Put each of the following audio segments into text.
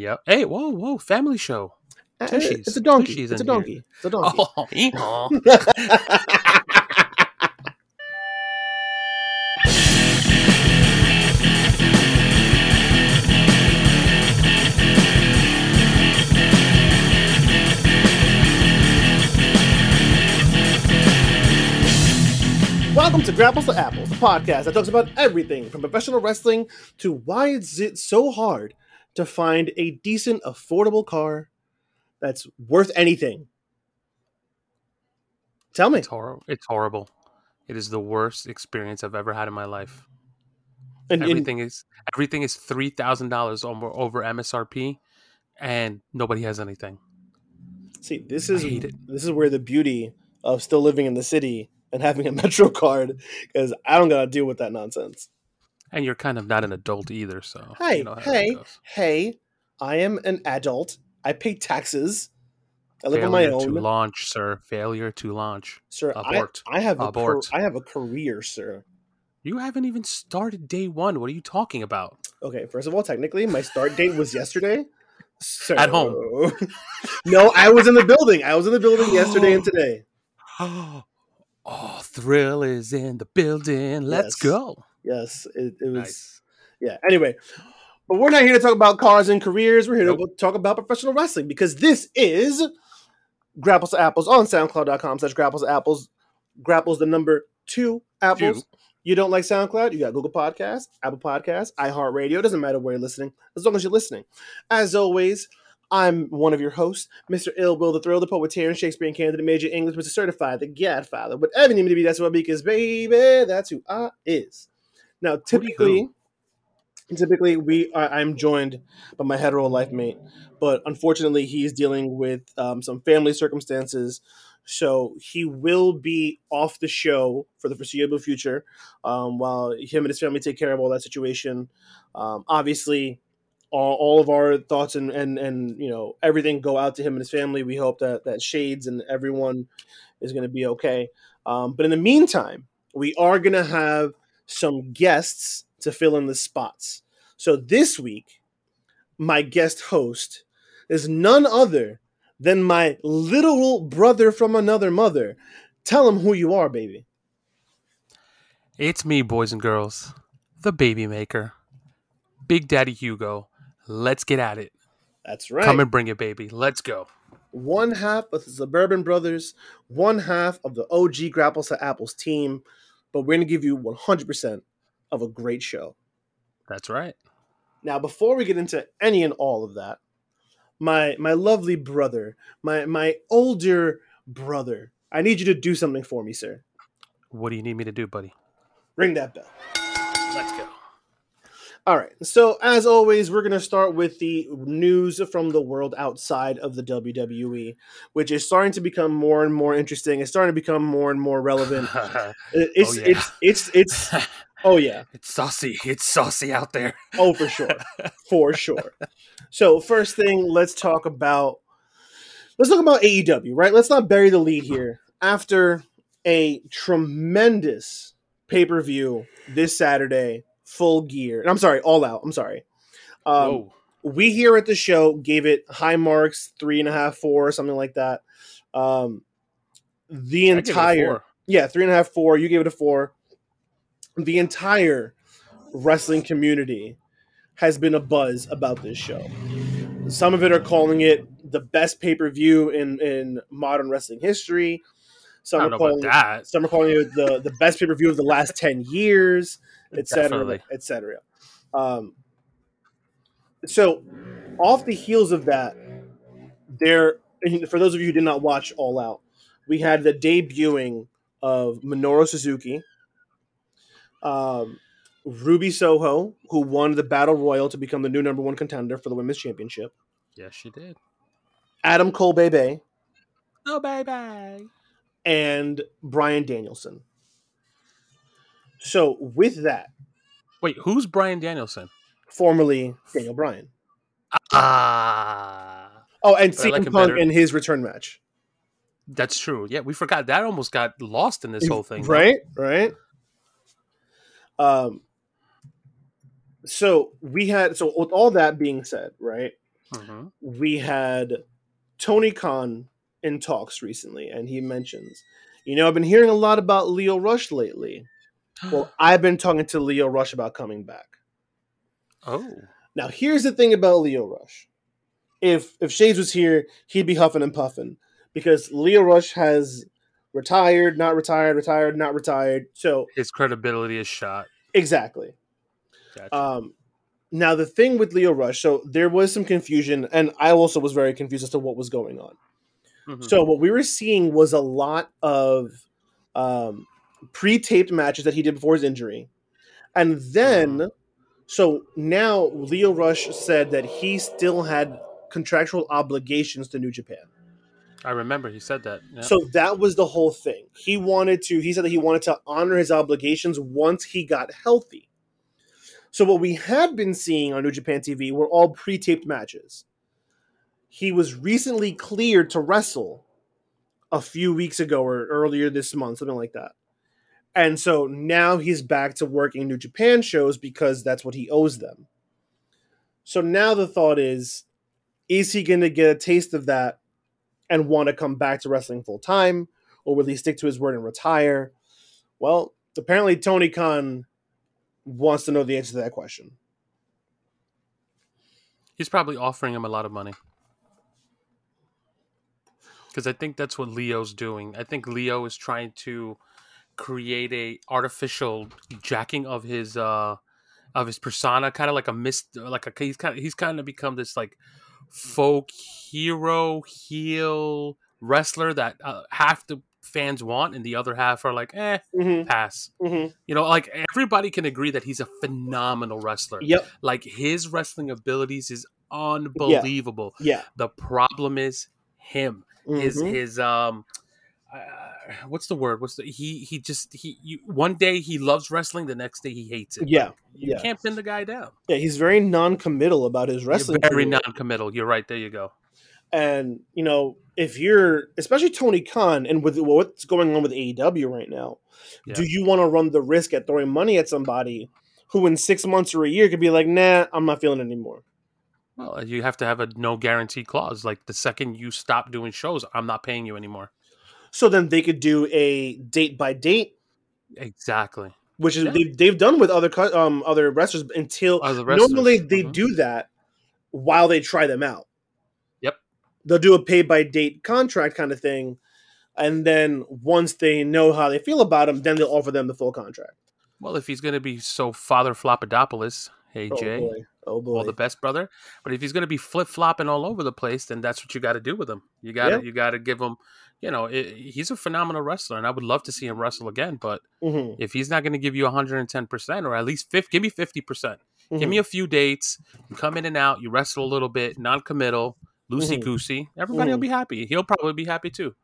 Yep. Hey, whoa, family show. Tushies. It's a donkey. Tushies it's a donkey. It's a donkey. Oh. Welcome to Grapples to Apples, the podcast that talks about everything from professional wrestling to why is it so hard to find a decent, affordable car that's worth anything. Tell me. It's horrible. It is the worst experience I've ever had in my life. And everything is $3,000 over MSRP, and nobody has anything. See, this is where the beauty of still living in the city and having a Metro card, because I don't gotta deal with that nonsense. And you're kind of not an adult either, so hey, I am an adult. I pay taxes. I live on my own. Failure to launch, sir. Failure to launch, sir. Abort. I have a career, sir. You haven't even started day one. What are you talking about? Okay, first of all, technically, my start date was yesterday. So... At home? No, I was in the building. Yesterday and today. Oh, Thrill is in the building. Let's go. Yes, it was. Nice. Yeah, anyway. But we're not here to talk about cars and careers. We're here to talk about professional wrestling, because this is Grapples to Apples on SoundCloud.com/Grapples to Apples. Grapples the number 2 apples. You don't like SoundCloud? You got Google Podcasts, Apple Podcasts, iHeartRadio. It doesn't matter where you're listening, as long as you're listening. As always, I'm one of your hosts, Mr. Ill Will, the Thrill, the Poetarian, Shakespearean candidate, major English, Mr. Certified, the Godfather, whatever you need to be, that's what I be, because baby, that's who I is. Now, typically I'm joined by my hetero life mate, but unfortunately, he's dealing with some family circumstances, so he will be off the show for the foreseeable future while him and his family take care of all that situation. Obviously, all of our thoughts and you know everything go out to him and his family. We hope that Shades and everyone is going to be okay. But in the meantime, we are going to have some guests to fill in the spots. So this week, my guest host is none other than my little brother from another mother. Tell him who you are, baby. It's me, boys and girls, the baby maker, Big Daddy Hugo. Let's get at it. That's right. Come and bring it, baby. Let's go. One half of the Suburban Brothers, one half of the OG Grapples to Apples team, but we're going to give you 100% of a great show. That's right. Now, before we get into any and all of that, my lovely brother, my older brother, I need you to do something for me, sir. What do you need me to do, buddy? Ring that bell. Let's go. All right, so as always, we're going to start with the news from the world outside of the WWE, which is starting to become more and more interesting. It's starting to become more and more relevant. It's saucy. It's saucy out there. Oh, for sure. For sure. So first thing, let's talk about AEW, right? Let's not bury the lead here. After a tremendous pay-per-view this Saturday, Full Gear. I'm sorry, All Out. I'm sorry. We here at the show gave it high marks, 3.5, 4, something like that. Yeah, 3.5, 4. You gave it a 4. The entire wrestling community has been abuzz about this show. Some of it are calling it the best pay-per-view in modern wrestling history. Some are calling it the best pay-per-view of the last 10 years. Etc. So, off the heels of that, for those of you who did not watch All Out, we had the debuting of Minoru Suzuki, Ruby Soho, who won the Battle Royal to become the new number 1 contender for the Women's Championship. Yes, she did. Adam Cole, baby. Oh, baby. And Brian Danielson. So, with that... Wait, who's Brian Danielson? Formerly Daniel Bryan. And CM Punk in his return match. That's true. Yeah, we forgot. That almost got lost in this whole thing. Right? So, with all that being said, right, Mm-hmm. We had Tony Khan in talks recently, and he mentions, you know, I've been hearing a lot about Lio Rush lately. Well, I've been talking to Lio Rush about coming back. Oh. Now, here's the thing about Lio Rush. If Shades was here, he'd be huffing and puffing, because Lio Rush has retired, not retired, retired, not retired. So his credibility is shot. Exactly. Gotcha. Now, the thing with Lio Rush, so there was some confusion, and I also was very confused as to what was going on. Mm-hmm. So what we were seeing was a lot of pre-taped matches that he did before his injury. And then, so now Lio Rush said that he still had contractual obligations to New Japan. I remember he said that. Yeah. So that was the whole thing. He said that he wanted to honor his obligations once he got healthy. So what we had been seeing on New Japan TV were all pre-taped matches. He was recently cleared to wrestle a few weeks ago or earlier this month, something like that. And so now he's back to working New Japan shows because that's what he owes them. So now the thought is he going to get a taste of that and want to come back to wrestling full time, or will he stick to his word and retire? Well, apparently Tony Khan wants to know the answer to that question. He's probably offering him a lot of money, because I think that's what Leo's doing. I think Lio is trying to create a artificial jacking of his persona, kind of like a mist, like a he's kind of become this like folk hero heel wrestler that half the fans want and the other half are like, pass. Mm-hmm. You know, like everybody can agree that he's a phenomenal wrestler. Yep. Like his wrestling abilities is unbelievable. Yeah. The problem is him. Mm-hmm. What's the word? One day he loves wrestling, the next day he hates it. Yeah. Like, you can't pin the guy down. Yeah. He's very non-committal about his wrestling. You're very non-committal. You're right. There you go. And, you know, if you're, especially Tony Khan, and with what's going on with AEW right now, do you want to run the risk at throwing money at somebody who in 6 months or a year could be like, nah, I'm not feeling it anymore? Well, you have to have a no guarantee clause. Like the second you stop doing shows, I'm not paying you anymore. So then they could do a date by date. Exactly. Which is they've done with other wrestlers until normally they do that while they try them out. They'll do a pay-by-date contract kind of thing, and then once they know how they feel about him, then they'll offer them the full contract. Well, if he's going to be so Father Flopadopoulos, hey, Jay, boy. All the best, brother. But if he's going to be flip-flopping all over the place, then that's what you got to do with him. You got to give him, you know, he's a phenomenal wrestler, and I would love to see him wrestle again, but if he's not going to give you 110% or at least 50, give me 50%. Mm-hmm. Give me a few dates. You come in and out. You wrestle a little bit, non-committal. Loosey-goosey. Everybody will be happy. He'll probably be happy, too.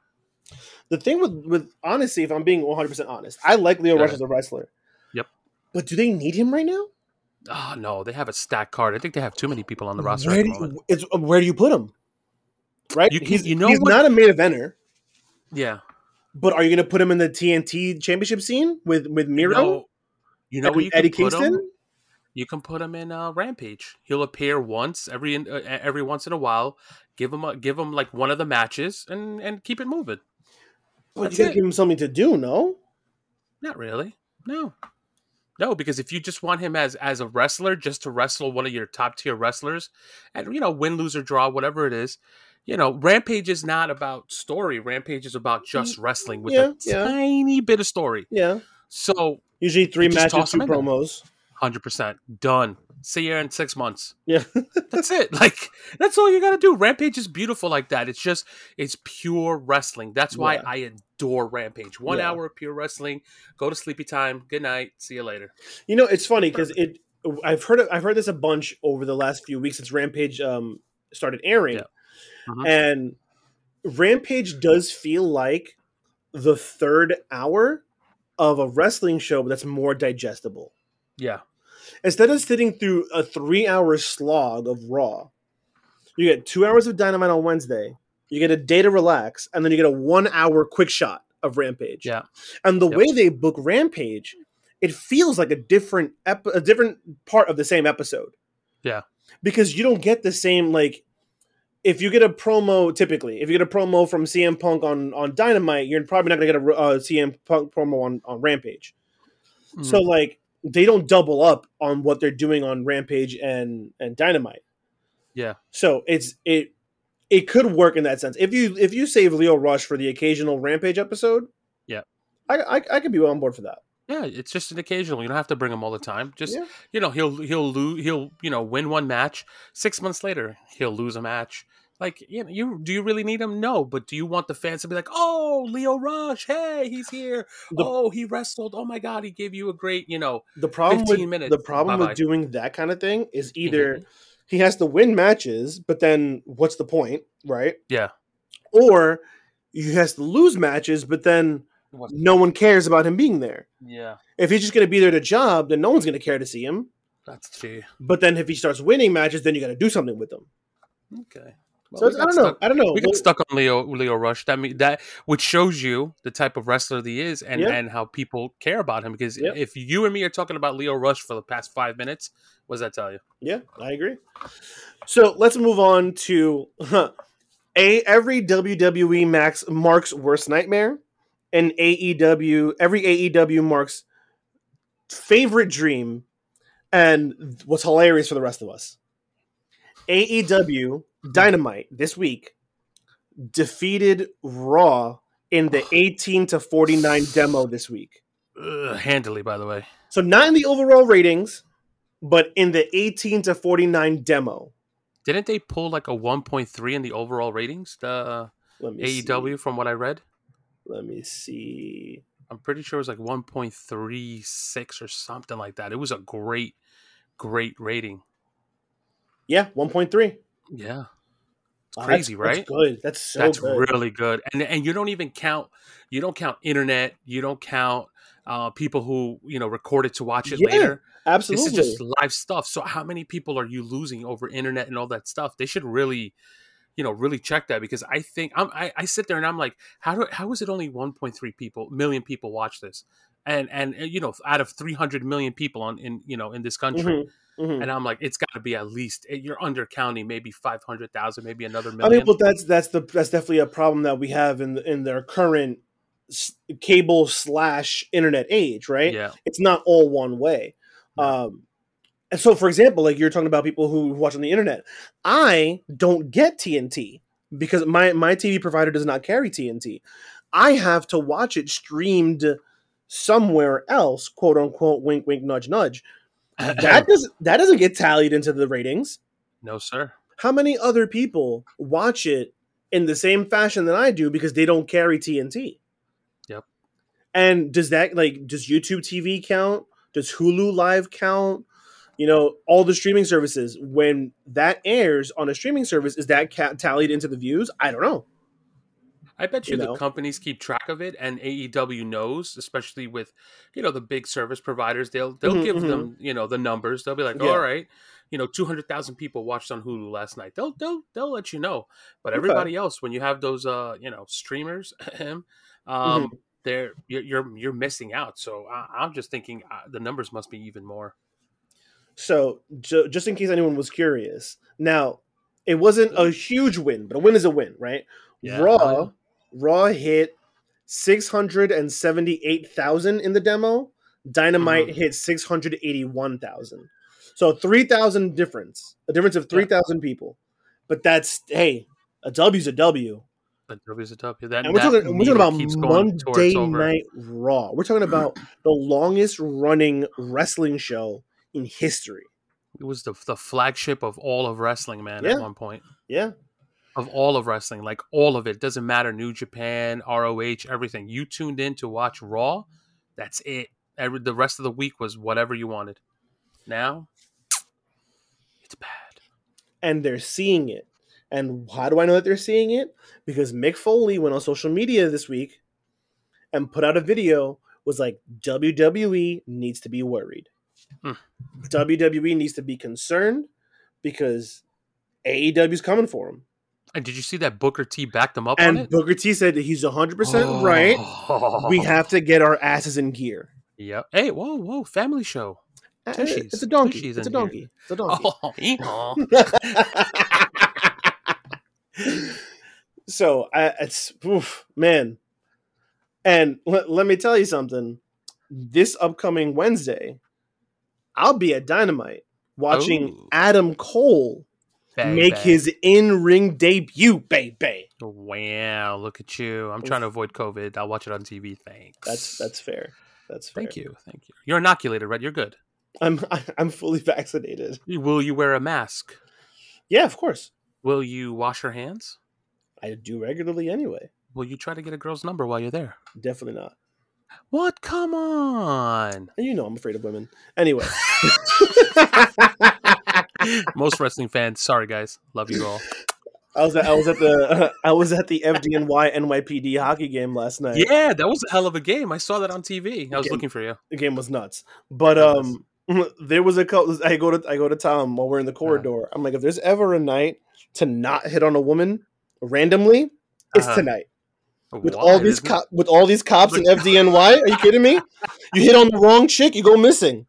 The thing with honestly, if I'm being 100% honest, I like Lio Rush as a wrestler. Yep. But do they need him right now? Oh, no. They have a stacked card. I think they have too many people on the roster at the moment. Where do you put him? Right? He's not a main eventer. Yeah. But are you going to put him in the TNT championship scene with Miro? No. You know where you Eddie Kingston? Put him? You can put him in Rampage. He'll appear once every once in a while. Give him like one of the matches and keep it moving. But you gotta give him something to do, no? Not really. No, because if you just want him as a wrestler, just to wrestle one of your top tier wrestlers, and you know, win, lose or draw, whatever it is, you know, Rampage is not about story. Rampage is about just wrestling with a tiny bit of story. Yeah. So usually 3 matches, 2 promos. 100% done. See you in 6 months. Yeah, that's it. Like that's all you gotta do. Rampage is beautiful like that. It's just pure wrestling. That's why I adore Rampage. 1 hour of pure wrestling. Go to sleepy time. Good night. See you later. You know, it's funny because I've heard this a bunch over the last few weeks since Rampage started airing, and Rampage does feel like the third hour of a wrestling show, but that's more digestible. Yeah. Instead of sitting through a 3-hour slog of Raw, you get 2 hours of Dynamite on Wednesday, you get a day to relax, and then you get a 1-hour quick shot of Rampage. Yeah. And the way they book Rampage, it feels like a different part of the same episode. Yeah. Because you don't get the same, like, if you get a promo, typically, if you get a promo from CM Punk on Dynamite, you're probably not going to get a CM Punk promo on Rampage. Mm. So, like, they don't double up on what they're doing on Rampage and Dynamite. Yeah. So it could work in that sense. If you save Lio Rush for the occasional Rampage episode, yeah, I could be on board for that. Yeah, it's just an occasional. You don't have to bring him all the time. Just you know, he'll win one match. 6 months later, he'll lose a match. Like, you know, do you really need him? No, but do you want the fans to be like, oh, Lio Rush, hey, he's here. Oh, he wrestled. Oh my God, he gave you a great, you know, the problem 15 with, minutes. The problem Bye-bye. With doing that kind of thing is either he has to win matches, but then what's the point, right? Yeah. Or he has to lose matches, but then no one cares about him being there. Yeah. If he's just going to be there to job, then no one's going to care to see him. That's true. But then if he starts winning matches, then you got to do something with him. Okay. Well, so I don't know. We got stuck on Lio Rush. That which shows you the type of wrestler he is and how people care about him. Because if you and me are talking about Lio Rush for the past 5 minutes, what does that tell you? Yeah, I agree. So let's move on to every WWE Mark's worst nightmare, and AEW, every AEW Mark's favorite dream, and what's hilarious for the rest of us. AEW Dynamite this week defeated Raw in the 18 to 49 demo this week. Handily, by the way. So not in the overall ratings, but in the 18 to 49 demo. Didn't they pull like a 1.3 in the overall ratings? The AEW, from what I read. Let me see. I'm pretty sure it was like 1.36 or something like that. It was a great, great rating. Yeah, 1.3. Yeah. It's crazy, that's, right? That's good. That's so that's good. That's really good. And you don't even count internet, you don't count people who, you know, recorded to watch it later. Absolutely. This is just live stuff. So how many people are you losing over internet and all that stuff? They should really, you know, really check that, because I think I sit there and I'm like, how is it only 1.3 million people watch this? And you know, out of 300 million people in this country. Mm-hmm. Mm-hmm. And I'm like, it's got to be at least, you're undercounting, maybe 500,000, maybe another million. I mean, but that's definitely a problem that we have in their current cable / internet age, right? Yeah, it's not all one way. And so, for example, like you're talking about people who watch on the internet, I don't get TNT because my TV provider does not carry TNT. I have to watch it streamed somewhere else, quote unquote. Wink, wink, nudge, nudge. That doesn't get tallied into the ratings. No, sir. How many other people watch it in the same fashion that I do because they don't carry TNT? Yep. And does YouTube TV count? Does Hulu Live count? You know, all the streaming services, when that airs on a streaming service, is that tallied into the views? I don't know. I bet you the companies keep track of it, and AEW knows, especially with, you know, the big service providers. They'll give them, you know, the numbers. They'll be like, all right, you know, 200,000 people watched on Hulu last night. They'll let you know. But everybody else, when you have those, you know, streamers, you're missing out. So I'm just thinking the numbers must be even more. So just in case anyone was curious, now it wasn't a huge win, but a win is a win, right? Yeah, Raw hit 678,000 in the demo. Dynamite hit 681,000. So 3,000 difference. A difference of 3,000 people. But that's, hey, a W's a W. A W's a W. That, and we're talking about Monday Night Raw. We're talking about the longest running wrestling show in history. It was the flagship of all of wrestling, man, at one point. Yeah. Of all of wrestling, like all of it. Doesn't matter. New Japan, ROH, everything. You tuned in to watch Raw. That's it. The rest of the week was whatever you wanted. Now, it's bad. And they're seeing it. And how do I know that they're seeing it? Because Mick Foley went on social media this week and put out a video, was like, WWE needs to be worried. WWE needs to be concerned because AEW's coming for them. And did you see that Booker T backed him up on it? And Booker T said that he's 100% right. We have to get our asses in gear. Yep. Hey, whoa, family show. Tushies. It's a donkey. It's a donkey. It's a donkey. So it's, man. And let me tell you something. This upcoming Wednesday, I'll be at Dynamite watching Adam Cole make his in-ring debut, baby. Wow, look at you. I'm trying to avoid COVID. I'll watch it on TV, thanks. That's fair. That's fair. Thank you. You're inoculated, right? You're good. I'm fully vaccinated. Will you wear a mask? Yeah, of course. Will you wash your hands? I do regularly anyway. Will you try to get a girl's number while you're there? Definitely not. What? Come on. You know I'm afraid of women. Anyway. Most wrestling fans, sorry guys, love you all. I was at the FDNY NYPD hockey game last night. Yeah, that was a hell of a game. I saw that on TV. I was looking for you. The game was nuts. But there was a couple. I go to Tom while we're in the corridor. I'm like, if there's ever a night to not hit on a woman randomly, it's tonight. With all these cops and FDNY? Are you kidding me? You hit on the wrong chick, you go missing.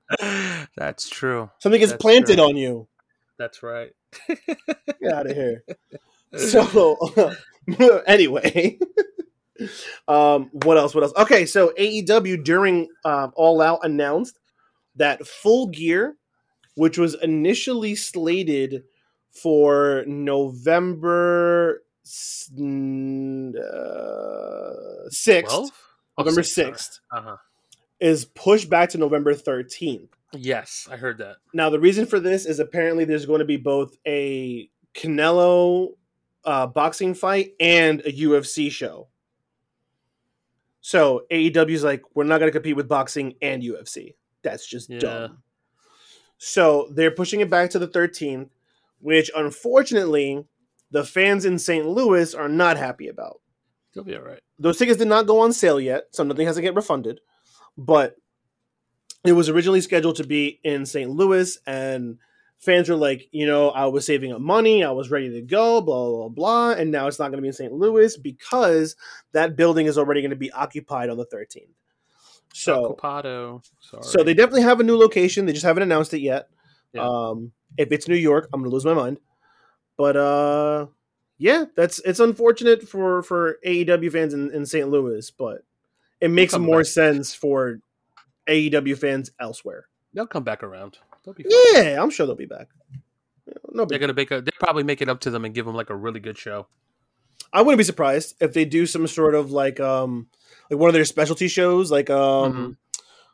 That's true. Something gets planted on you. That's right. Get out of here. So, anyway. What else? Okay, so AEW during All Out announced that Full Gear, which was initially slated for November 6th, is pushed back to November 13th. Yes, I heard that. Now, the reason for this is apparently there's going to be both a Canelo boxing fight and a UFC show. So AEW's like, we're not going to compete with boxing and UFC. That's just dumb. So they're pushing it back to the 13th, which unfortunately the fans in St. Louis are not happy about. They'll be all right. Those tickets did not go on sale yet, so nothing has to get refunded. But it was originally scheduled to be in St. Louis, and fans were like, you know, I was saving up money, I was ready to go, blah, blah, blah, and now it's not going to be in St. Louis because that building is already going to be occupied on the 13th. So they definitely have a new location. They just haven't announced it yet. Yeah. If it's New York, I'm going to lose my mind. But it's unfortunate for AEW fans in St. Louis, but it makes more sense for AEW fans elsewhere. They'll come back around. Yeah, I'm sure they'll be back. They'll probably make it up to them and give them like a really good show. I wouldn't be surprised if they do some sort of like one of their specialty shows, like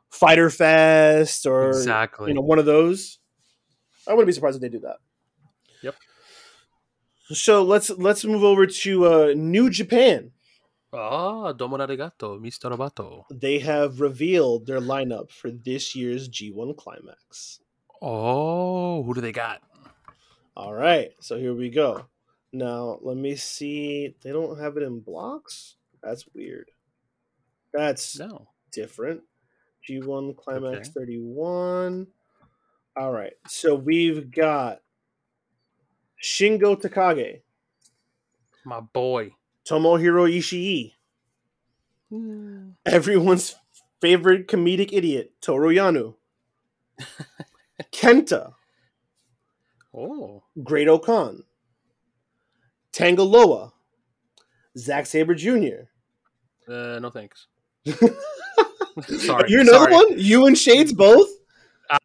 Fighter Fest or one of those. I wouldn't be surprised if they do that. Yep. So let's move over to New Japan. Ah, domo arigato, Mr. Roboto. They have revealed their lineup for this year's G1 Climax. Oh, who do they got? All right, so here we go. Now, let me see. They don't have it in blocks? That's weird. That's different. G1 Climax 31. All right, so we've got Shingo Takagi. My boy. Tomohiro Ishii. Everyone's favorite comedic idiot, Toru Yano. Kenta. Great O'Khan. Tanga Loa. Zack Sabre Jr. No thanks. Sorry. You're another one? You and Shades both?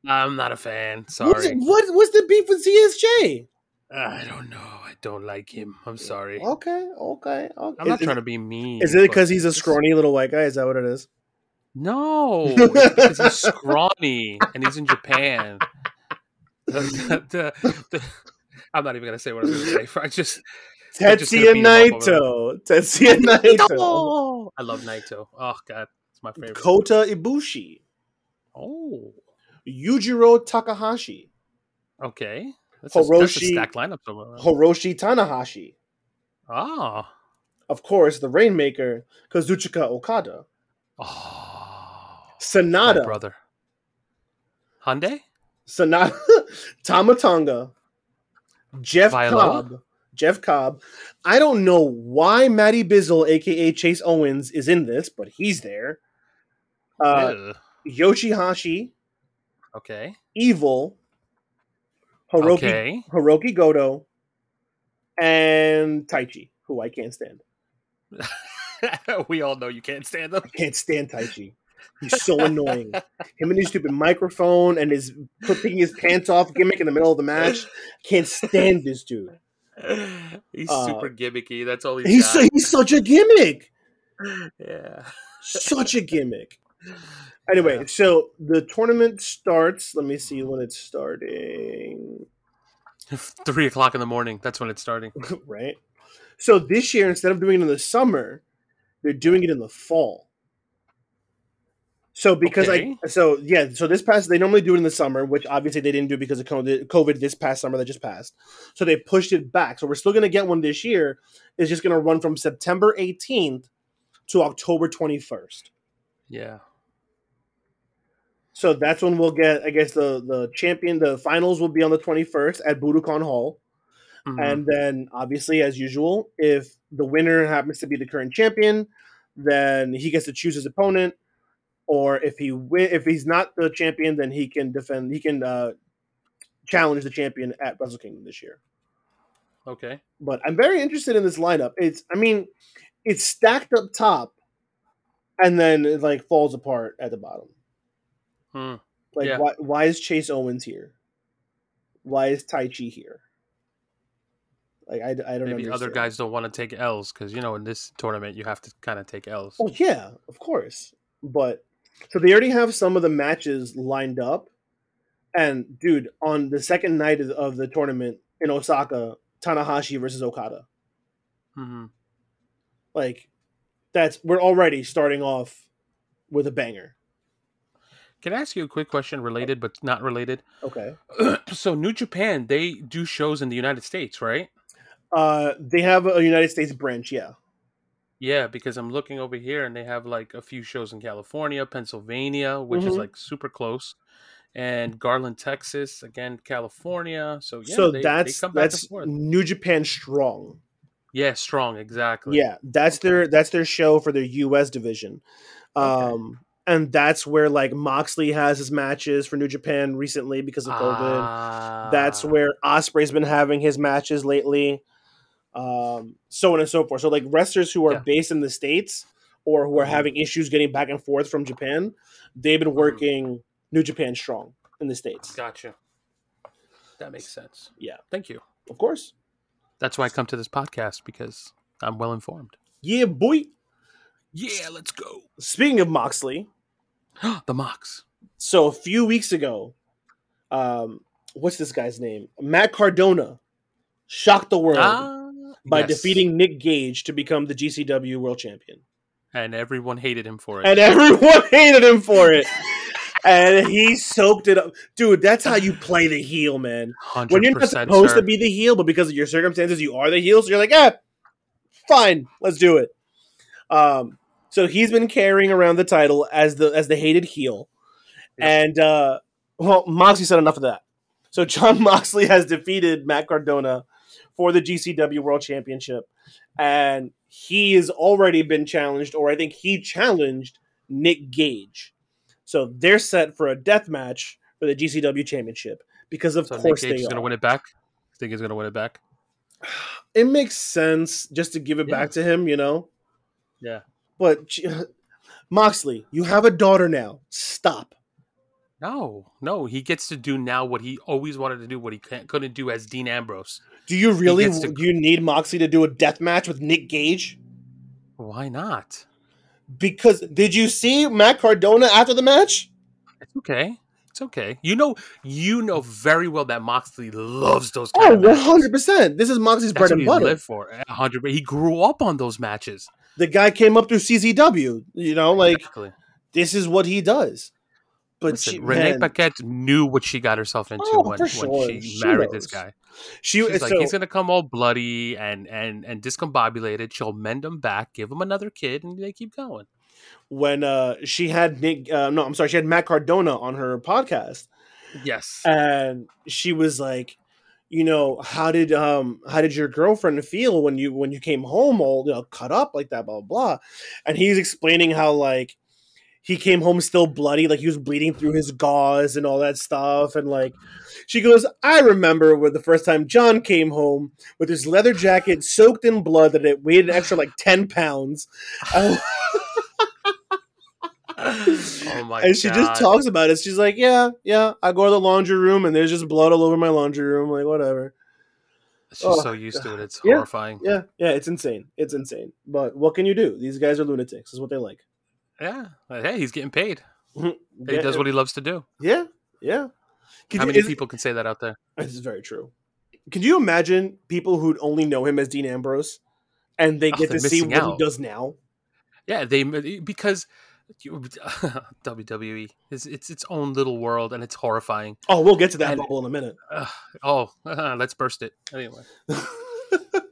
I'm not a fan. Sorry. What's the beef with CSJ? I don't know. I don't like him. I'm sorry. Okay. I'm not trying to be mean. Is it because he's a scrawny little white guy? Is that what it is? No. It's because he's scrawny and he's in Japan. I'm not even going to say what I'm going to say. Tetsuya Naito. I love Naito. Oh, God. It's my favorite. Kota Ibushi. Oh. Yujiro Takahashi. Okay. Hiroshi Tanahashi. Ah. Of course, the Rainmaker, Kazuchika Okada. Oh. Sanada. My brother. Hyundai? Sanada. Tama Tonga. Jeff Cobb. I don't know why Matty Bizzle, a.k.a. Chase Owens, is in this, but he's there. Yoshihashi. Okay. Evil. Hiroki Goto and Taichi, who I can't stand. We all know you can't stand him. I can't stand Taichi. He's so annoying. Him and his stupid microphone and his picking his pants off gimmick in the middle of the match. I can't stand this dude. He's super gimmicky. That's all he's got. He's such a gimmick. Yeah. Such a gimmick. Anyway, so the tournament starts. Let me see when it's starting. 3 o'clock in the morning. That's when it's starting. Right. So this year, instead of doing it in the summer, they're doing it in the fall. So because so this past, they normally do it in the summer, which obviously they didn't do because of COVID this past summer that just passed. So they pushed it back. So we're still going to get one this year. It's just going to run from September 18th to October 21st. Yeah. So that's when we'll get, I guess, the champion, the finals will be on the 21st at Budokan Hall. Mm-hmm. And then obviously, as usual, if the winner happens to be the current champion, then he gets to choose his opponent. Or if he's not the champion, then he can defend. He can challenge the champion at Wrestle Kingdom this year. Okay, but I'm very interested in this lineup. It's stacked up top, and then it falls apart at the bottom. Hmm. Why is Chase Owens here? Why is Taichi here? I don't know. Maybe understand. Other guys don't want to take L's because in this tournament you have to kind of take L's. Oh yeah, of course, but. So they already have some of the matches lined up. And, dude, on the second night of the tournament in Osaka, Tanahashi versus Okada. Mm-hmm. We're already starting off with a banger. Can I ask you a quick question related but not related? Okay. So New Japan, they do shows in the United States, right? They have a United States branch, yeah. Yeah, because I'm looking over here and they have a few shows in California, Pennsylvania, which mm-hmm. is super close, and Garland, Texas, again, California. So yeah, so they come back and forth. New Japan Strong. Yeah, Strong, exactly. Yeah, that's their show for their US division. Okay. And that's where Moxley has his matches for New Japan recently because of COVID. That's where Ospreay's been having his matches lately. So on and so forth. So wrestlers who are based in the States or who are having issues getting back and forth from Japan, they've been working New Japan Strong in the States. Gotcha. That makes sense. Yeah. Thank you. Of course. That's why I come to this podcast, because I'm well informed. Yeah, boy. Yeah, let's go. Speaking of Moxley. The Mox. So a few weeks ago, what's this guy's name? Matt Cardona shocked the world. By defeating Nick Gage to become the GCW World Champion. And everyone hated him for it. And he soaked it up. Dude, that's how you play the heel, man. 100%, when you're not supposed to be the heel, but because of your circumstances, you are the heel. So you're fine, let's do it. So he's been carrying around the title as the hated heel. Yeah. And, Moxley said enough of that. So Jon Moxley has defeated Matt Cardona for the GCW World Championship, and he has already been challenged, or I think he challenged Nick Gage. So they're set for a death match for the GCW Championship because, of course, Nick Gage is going to win it back. I think he's going to win it back. It makes sense just to give it back to him, Yeah. But Moxley, you have a daughter now. Stop. No, he gets to do now what he always wanted to do, what he couldn't do as Dean Ambrose. Do you really need Moxley to do a death match with Nick Gage? Why not? Because did you see Matt Cardona after the match? It's okay. You know very well that Moxley loves those kind of matches. 100%. This is Moxley's bread and butter. That's what he lived for. 100%. He grew up on those matches. The guy came up through CZW. Exactly. This is what he does. But Renee Paquette knew what she got herself into when she married this guy. She's he's going to come all bloody and discombobulated. She'll mend him back, give him another kid, and they keep going. When she had she had Matt Cardona on her podcast. Yes. And she was like, how did your girlfriend feel when you came home all cut up like that, blah, blah, blah. And he's explaining how he came home still bloody, like he was bleeding through his gauze and all that stuff. And like, she goes, I remember when the first time John came home with his leather jacket soaked in blood that it weighed an extra like 10 pounds. Oh my and she God. Just talks about it. She's like, yeah, I go to the laundry room and there's just blood all over my laundry room. Like, whatever. She's so used to it. It's horrifying. Yeah, it's insane. But what can you do? These guys are lunatics. Is what they like. Yeah. Hey, he's getting paid. He does what he loves to do. Yeah. How many people can say that out there? This is very true. Could you imagine people who'd only know him as Dean Ambrose and they get to see what he does now? Yeah, because WWE is its own little world and it's horrifying. Oh, we'll get to that bubble in a minute. Let's burst it. Anyway.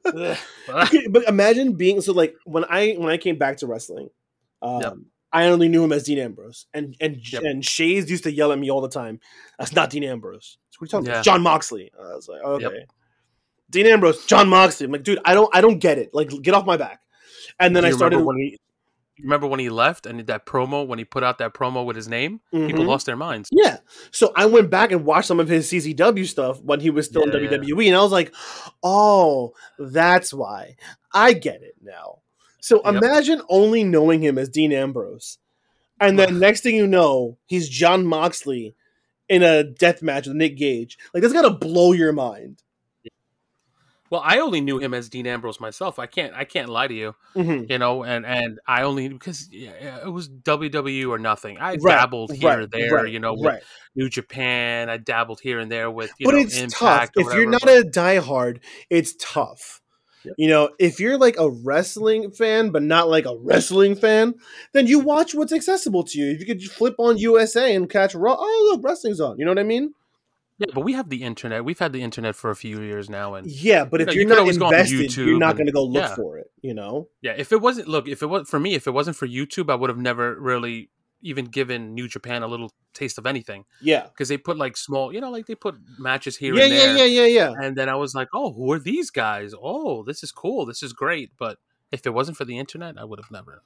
But imagine being so like when I came back to wrestling, yep. I only knew him as Dean Ambrose, and Shays used to yell at me all the time. That's not Dean Ambrose. So what are you talking about? Jon Moxley. I was like, okay, yep. Dean Ambrose, Jon Moxley. I'm like, dude, I don't get it. Like, get off my back. And then remember when he left and did that promo when he put out that promo with his name? Mm-hmm. People lost their minds. Yeah. So I went back and watched some of his CZW stuff when he was still in WWE, and I was like, oh, that's why. I get it now. So imagine only knowing him as Dean Ambrose. And then next thing you know, he's Jon Moxley in a death match with Nick Gage. Like, that's got to blow your mind. Well, I only knew him as Dean Ambrose myself. I can't lie to you. Mm-hmm. You know, and I only because it was WWE or nothing. I dabbled here and there, with New Japan. I dabbled here and there with it's Impact tough. If you're not a diehard, it's tough. You know, if you're like a wrestling fan, but not like a wrestling fan, then you watch what's accessible to you. If you could flip on USA and catch Raw, oh, look, wrestling's on. You know what I mean? Yeah, but we have the internet. We've had the internet for a few years now. And yeah, but if you're not invested, you're not going to go look for it, you know? Yeah, if it wasn't for YouTube, I would have never really even given New Japan a little taste of anything. Yeah. Because they put like small, like they put matches here and there. Yeah. And then I was like, oh, who are these guys? Oh, this is cool. This is great. But if it wasn't for the internet, I would have never.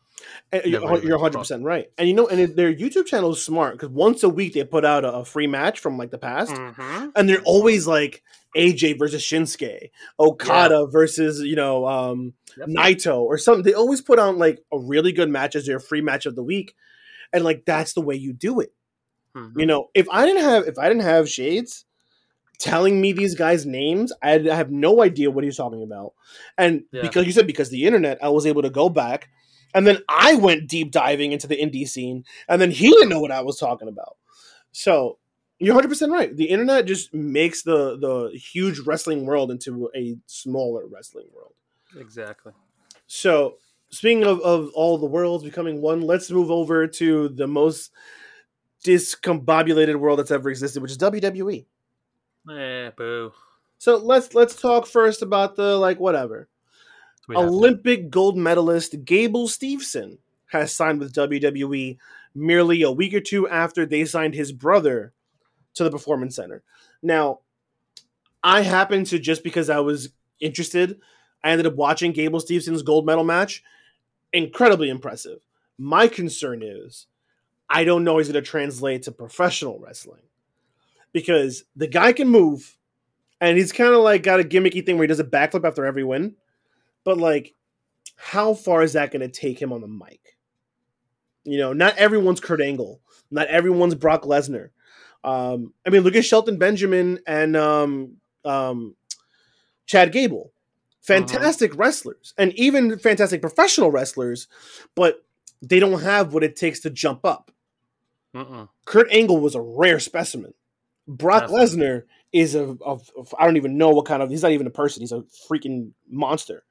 You're 100% right. And their YouTube channel is smart because once a week they put out a free match from like the past. Mm-hmm. And they're always like AJ versus Shinsuke, Okada versus, Naito or something. They always put on like a really good match as their free match of the week. And like that's the way you do it, mm-hmm. If I didn't have Shades telling me these guys' names, I have no idea what he's talking about. And because the internet, I was able to go back, and then I went deep diving into the indie scene, and then he didn't know what I was talking about. So you're 100% right. The internet just makes the huge wrestling world into a smaller wrestling world. Exactly. So. Speaking of all the worlds becoming one, let's move over to the most discombobulated world that's ever existed, which is WWE. Boo. So let's talk first about the Olympic gold medalist Gable Steveson has signed with WWE merely a week or two after they signed his brother to the Performance Center. Now, I happened to, just because I was interested, I ended up watching Gable Steveson's gold medal match. Incredibly impressive. My concern is I don't know he's going to translate to professional wrestling because the guy can move and he's kind of like got a gimmicky thing where he does a backflip after every win. But like, how far is that going to take him on the mic? Not everyone's Kurt Angle. Not everyone's Brock Lesnar. Look at Shelton Benjamin and Chad Gable. Fantastic wrestlers and even fantastic professional wrestlers, but they don't have what it takes to jump up. Kurt Angle was a rare specimen. Brock Lesnar is I don't even know what kind of, he's not even a person. He's a freaking monster.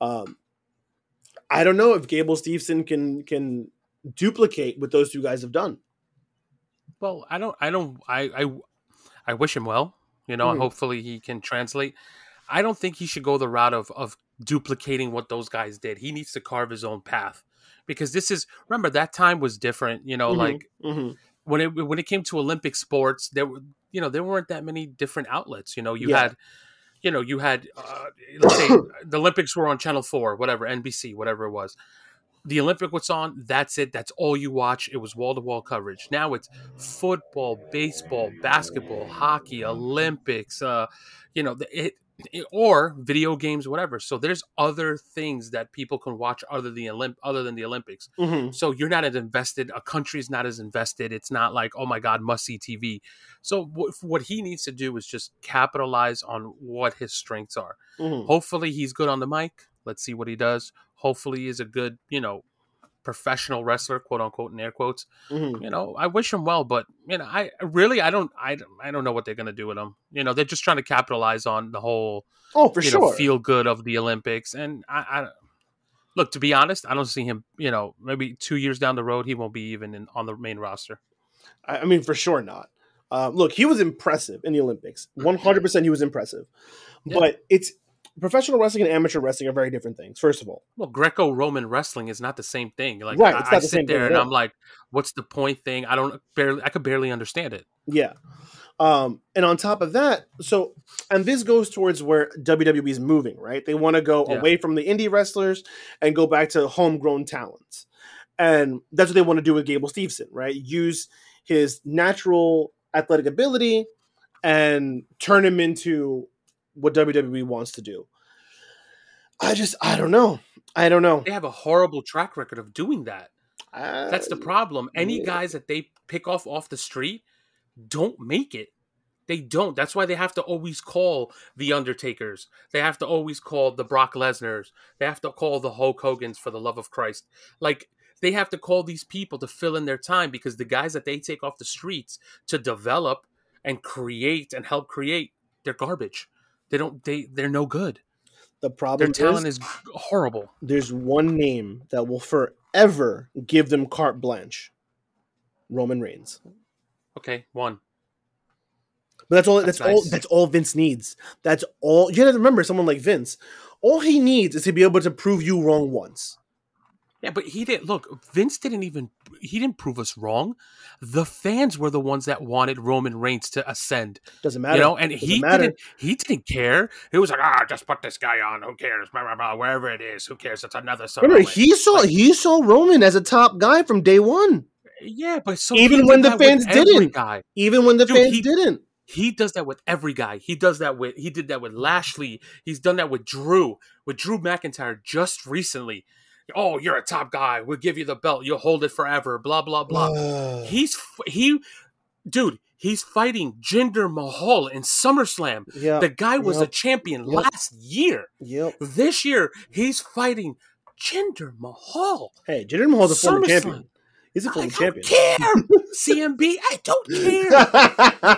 I don't know if Gable Steveson can duplicate what those two guys have done. Well, I wish him well, and hopefully he can translate. I don't think he should go the route of duplicating what those guys did. He needs to carve his own path because remember that time was different, when it came to Olympic sports, there weren't that many different outlets. You had let's say the Olympics were on Channel 4, whatever, NBC, whatever it was. the Olympic was on. That's it. That's all you watch. It was wall-to-wall coverage. Now it's football, baseball, basketball, hockey, Olympics, or video games, whatever. So there's other things that people can watch other than the Olympics. Mm-hmm. So you're not as invested. A country's not as invested. It's not like, oh my God, must see TV. So what he needs to do is just capitalize on what his strengths are. Mm-hmm. Hopefully he's good on the mic. Let's see what he does. Hopefully he's a good, professional wrestler, quote unquote, in air quotes. Mm-hmm. I wish him well, but I don't know what they're gonna do with him. They're just trying to capitalize on the whole feel good of the Olympics. And I look, to be honest, I don't see him. Maybe 2 years down the road, he won't be even on the main roster. I mean, for sure not. Look, he was impressive in the Olympics. 100%, he was impressive, yeah. But it's. Professional wrestling and amateur wrestling are very different things, first of all. Well, Greco-Roman wrestling is not the same thing. Like, right, it's not I the sit same there thing, and I'm like, what's the point thing? I could barely understand it. Yeah. And on top of that, and this goes towards where WWE is moving, right? They want to go away from the indie wrestlers and go back to homegrown talents. And that's what they want to do with Gable Steveson, right? Use his natural athletic ability and turn him into what WWE wants to do. I don't know. They have a horrible track record of doing that. That's the problem. Any guys that they pick off the street don't make it. They don't. That's why they have to always call the Undertakers. They have to always call the Brock Lesnars. They have to call the Hulk Hogans, for the love of Christ. Like, they have to call these people to fill in their time, because the guys that they take off the streets to develop and create and help create, they're garbage. They're no good. The problem Their talent is horrible. There's one name that will forever give them carte blanche. Roman Reigns. Okay, one. But that's all that's all Vince needs. That's all. You have to remember, someone like Vince, all he needs is to be able to prove you wrong once. Yeah, but Vince didn't prove us wrong. The fans were the ones that wanted Roman Reigns to ascend. Doesn't matter. And he didn't care. He was like, just put this guy on. Who cares? Blah, blah, blah. Wherever it is, who cares? It's another summer. Remember, he saw Roman as a top guy from day one. Yeah, but even when the fans didn't. Even when the fans didn't. He does that with every guy. He did that with Lashley. He's done that with Drew McIntyre just recently. Oh, you're a top guy. We'll give you the belt. You'll hold it forever. Blah, blah, blah. He's fighting Jinder Mahal in SummerSlam. Yep. The guy was a champion last year. Yep. This year, he's fighting Jinder Mahal. Hey, Jinder Mahal's a former champion. He's a former champion. I don't care. CMB, I don't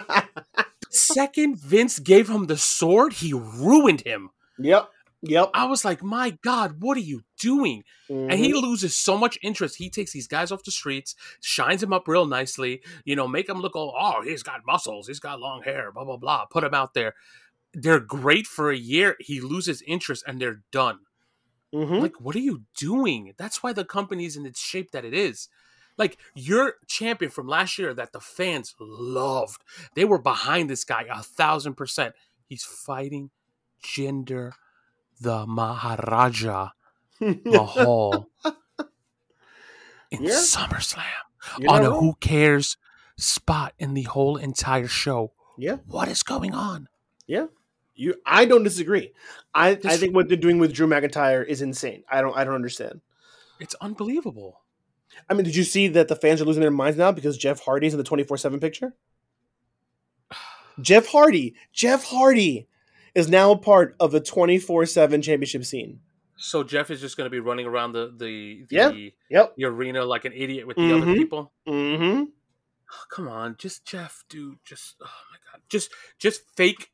care. The second Vince gave him the sword, he ruined him. Yep. Yep. I was like, my God, what are you doing? Mm-hmm. And he loses so much interest. He takes these guys off the streets, shines them up real nicely, make them look all, he's got muscles, he's got long hair, blah, blah, blah. Put them out there. They're great for a year. He loses interest and they're done. Mm-hmm. Like, what are you doing? That's why the company's in its shape that it is. Like, your champion from last year that the fans loved. They were behind this guy 1,000%. He's fighting Jinder the Maharaja Mahal in SummerSlam on a who cares spot in the whole entire show. Yeah. What is going on? Yeah. I don't disagree. I think what they're doing with Drew McIntyre is insane. I don't understand. It's unbelievable. I mean, did you see that the fans are losing their minds now because Jeff Hardy's in the 24/7 picture? Jeff Hardy is now a part of the 24/7 championship scene. So Jeff is just going to be running around the arena like an idiot with the other people. Mm-hmm. Oh, come on, just Jeff, dude. Just, oh my God, just fake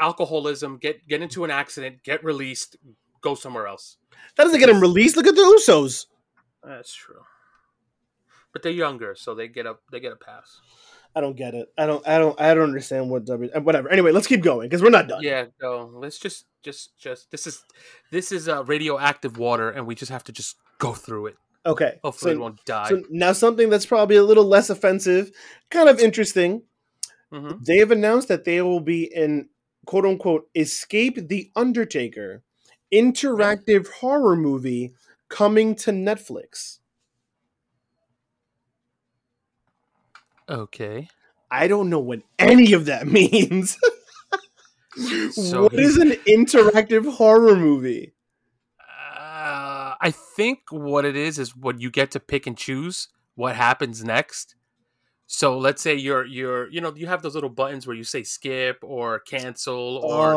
alcoholism. Get into an accident. Get released. Go somewhere else. That doesn't get him released. Look at the Usos. That's true, but they're younger, so they get a pass. I don't get it. I don't understand what whatever. Anyway, let's keep going because we're not done. Yeah, no. Let's just this is radioactive water, and we just have to just go through it. Okay. Hopefully, it won't die. So now something that's probably a little less offensive, kind of interesting. Mm-hmm. They have announced that they will be in quote unquote Escape the Undertaker interactive horror movie coming to Netflix. Okay. I don't know what any of that means. So what is an interactive horror movie? I think what it is what you get to pick and choose what happens next. So let's say you're you have those little buttons where you say skip or cancel or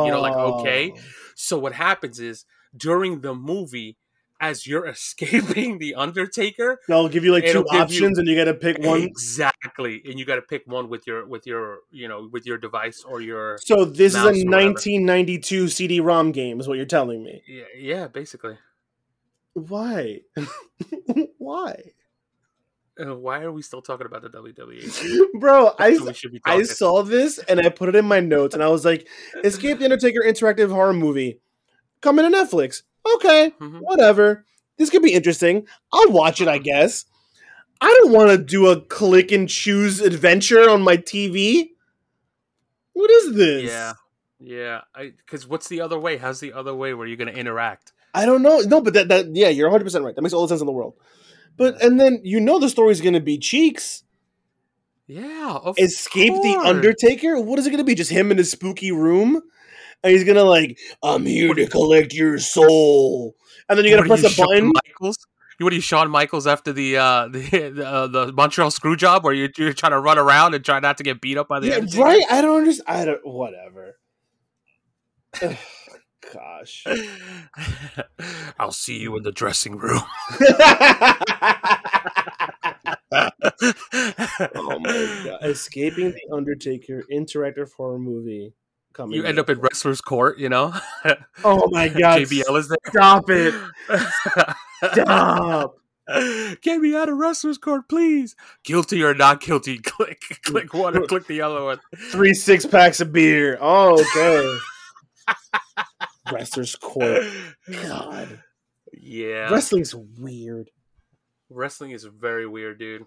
okay. So what happens is during the movie, as you're escaping the Undertaker, they'll give you like two options, and you got to pick one. Exactly, and you got to pick one with your device or your. So this is a 1992 CD-ROM game, is what you're telling me? Yeah, basically. Why? Why? Why are we still talking about the WWE? Bro, I saw this and I put it in my notes and I was like, Escape the Undertaker interactive horror movie. Coming to Netflix. Okay, whatever. This could be interesting. I'll watch it, I guess. I don't want to do a click and choose adventure on my TV. What is this? Yeah. Because what's the other way? How's the other way where you're going to interact? I don't know. No, but that you're 100% right. That makes all the sense in the world. But and then the story's gonna be Cheeks. Yeah, of course. Escape the Undertaker. What is it gonna be? Just him in his spooky room, and he's gonna like, I'm here to collect your soul. And then you gotta press a button. What are you, Shawn Michaels, after the Montreal Screwjob, where you're trying to run around and try not to get beat up by the Undertaker? Right? I don't understand. Whatever. Gosh. I'll see you in the dressing room. Oh my God. Escaping the Undertaker interactive horror movie coming. You end up in Wrestler's Court, Oh my God. JBL is there. Stop it. Stop. Get me out of Wrestler's Court, please. Guilty or not guilty. Click one or click the other one. 3 6-packs of beer. Oh, okay. Wrestler's Court. God. Yeah. Wrestling's weird. Wrestling is very weird, dude.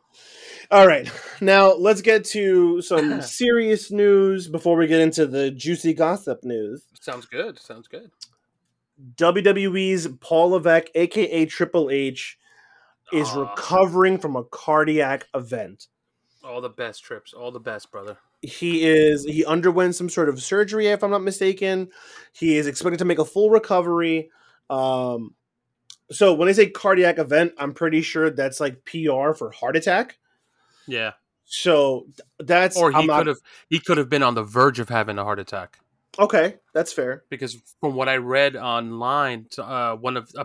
All right. Now, let's get to some serious news before we get into the juicy gossip news. Sounds good. WWE's Paul Levesque, a.k.a. Triple H, is recovering from a cardiac event. All the best, Trips. All the best, brother. He underwent some sort of surgery, if I'm not mistaken. He is expected to make a full recovery. So when I say cardiac event, I'm pretty sure that's like PR for heart attack. Yeah. So that's... Or he could have been on the verge of having a heart attack. Okay, that's fair. Because from what I read online, a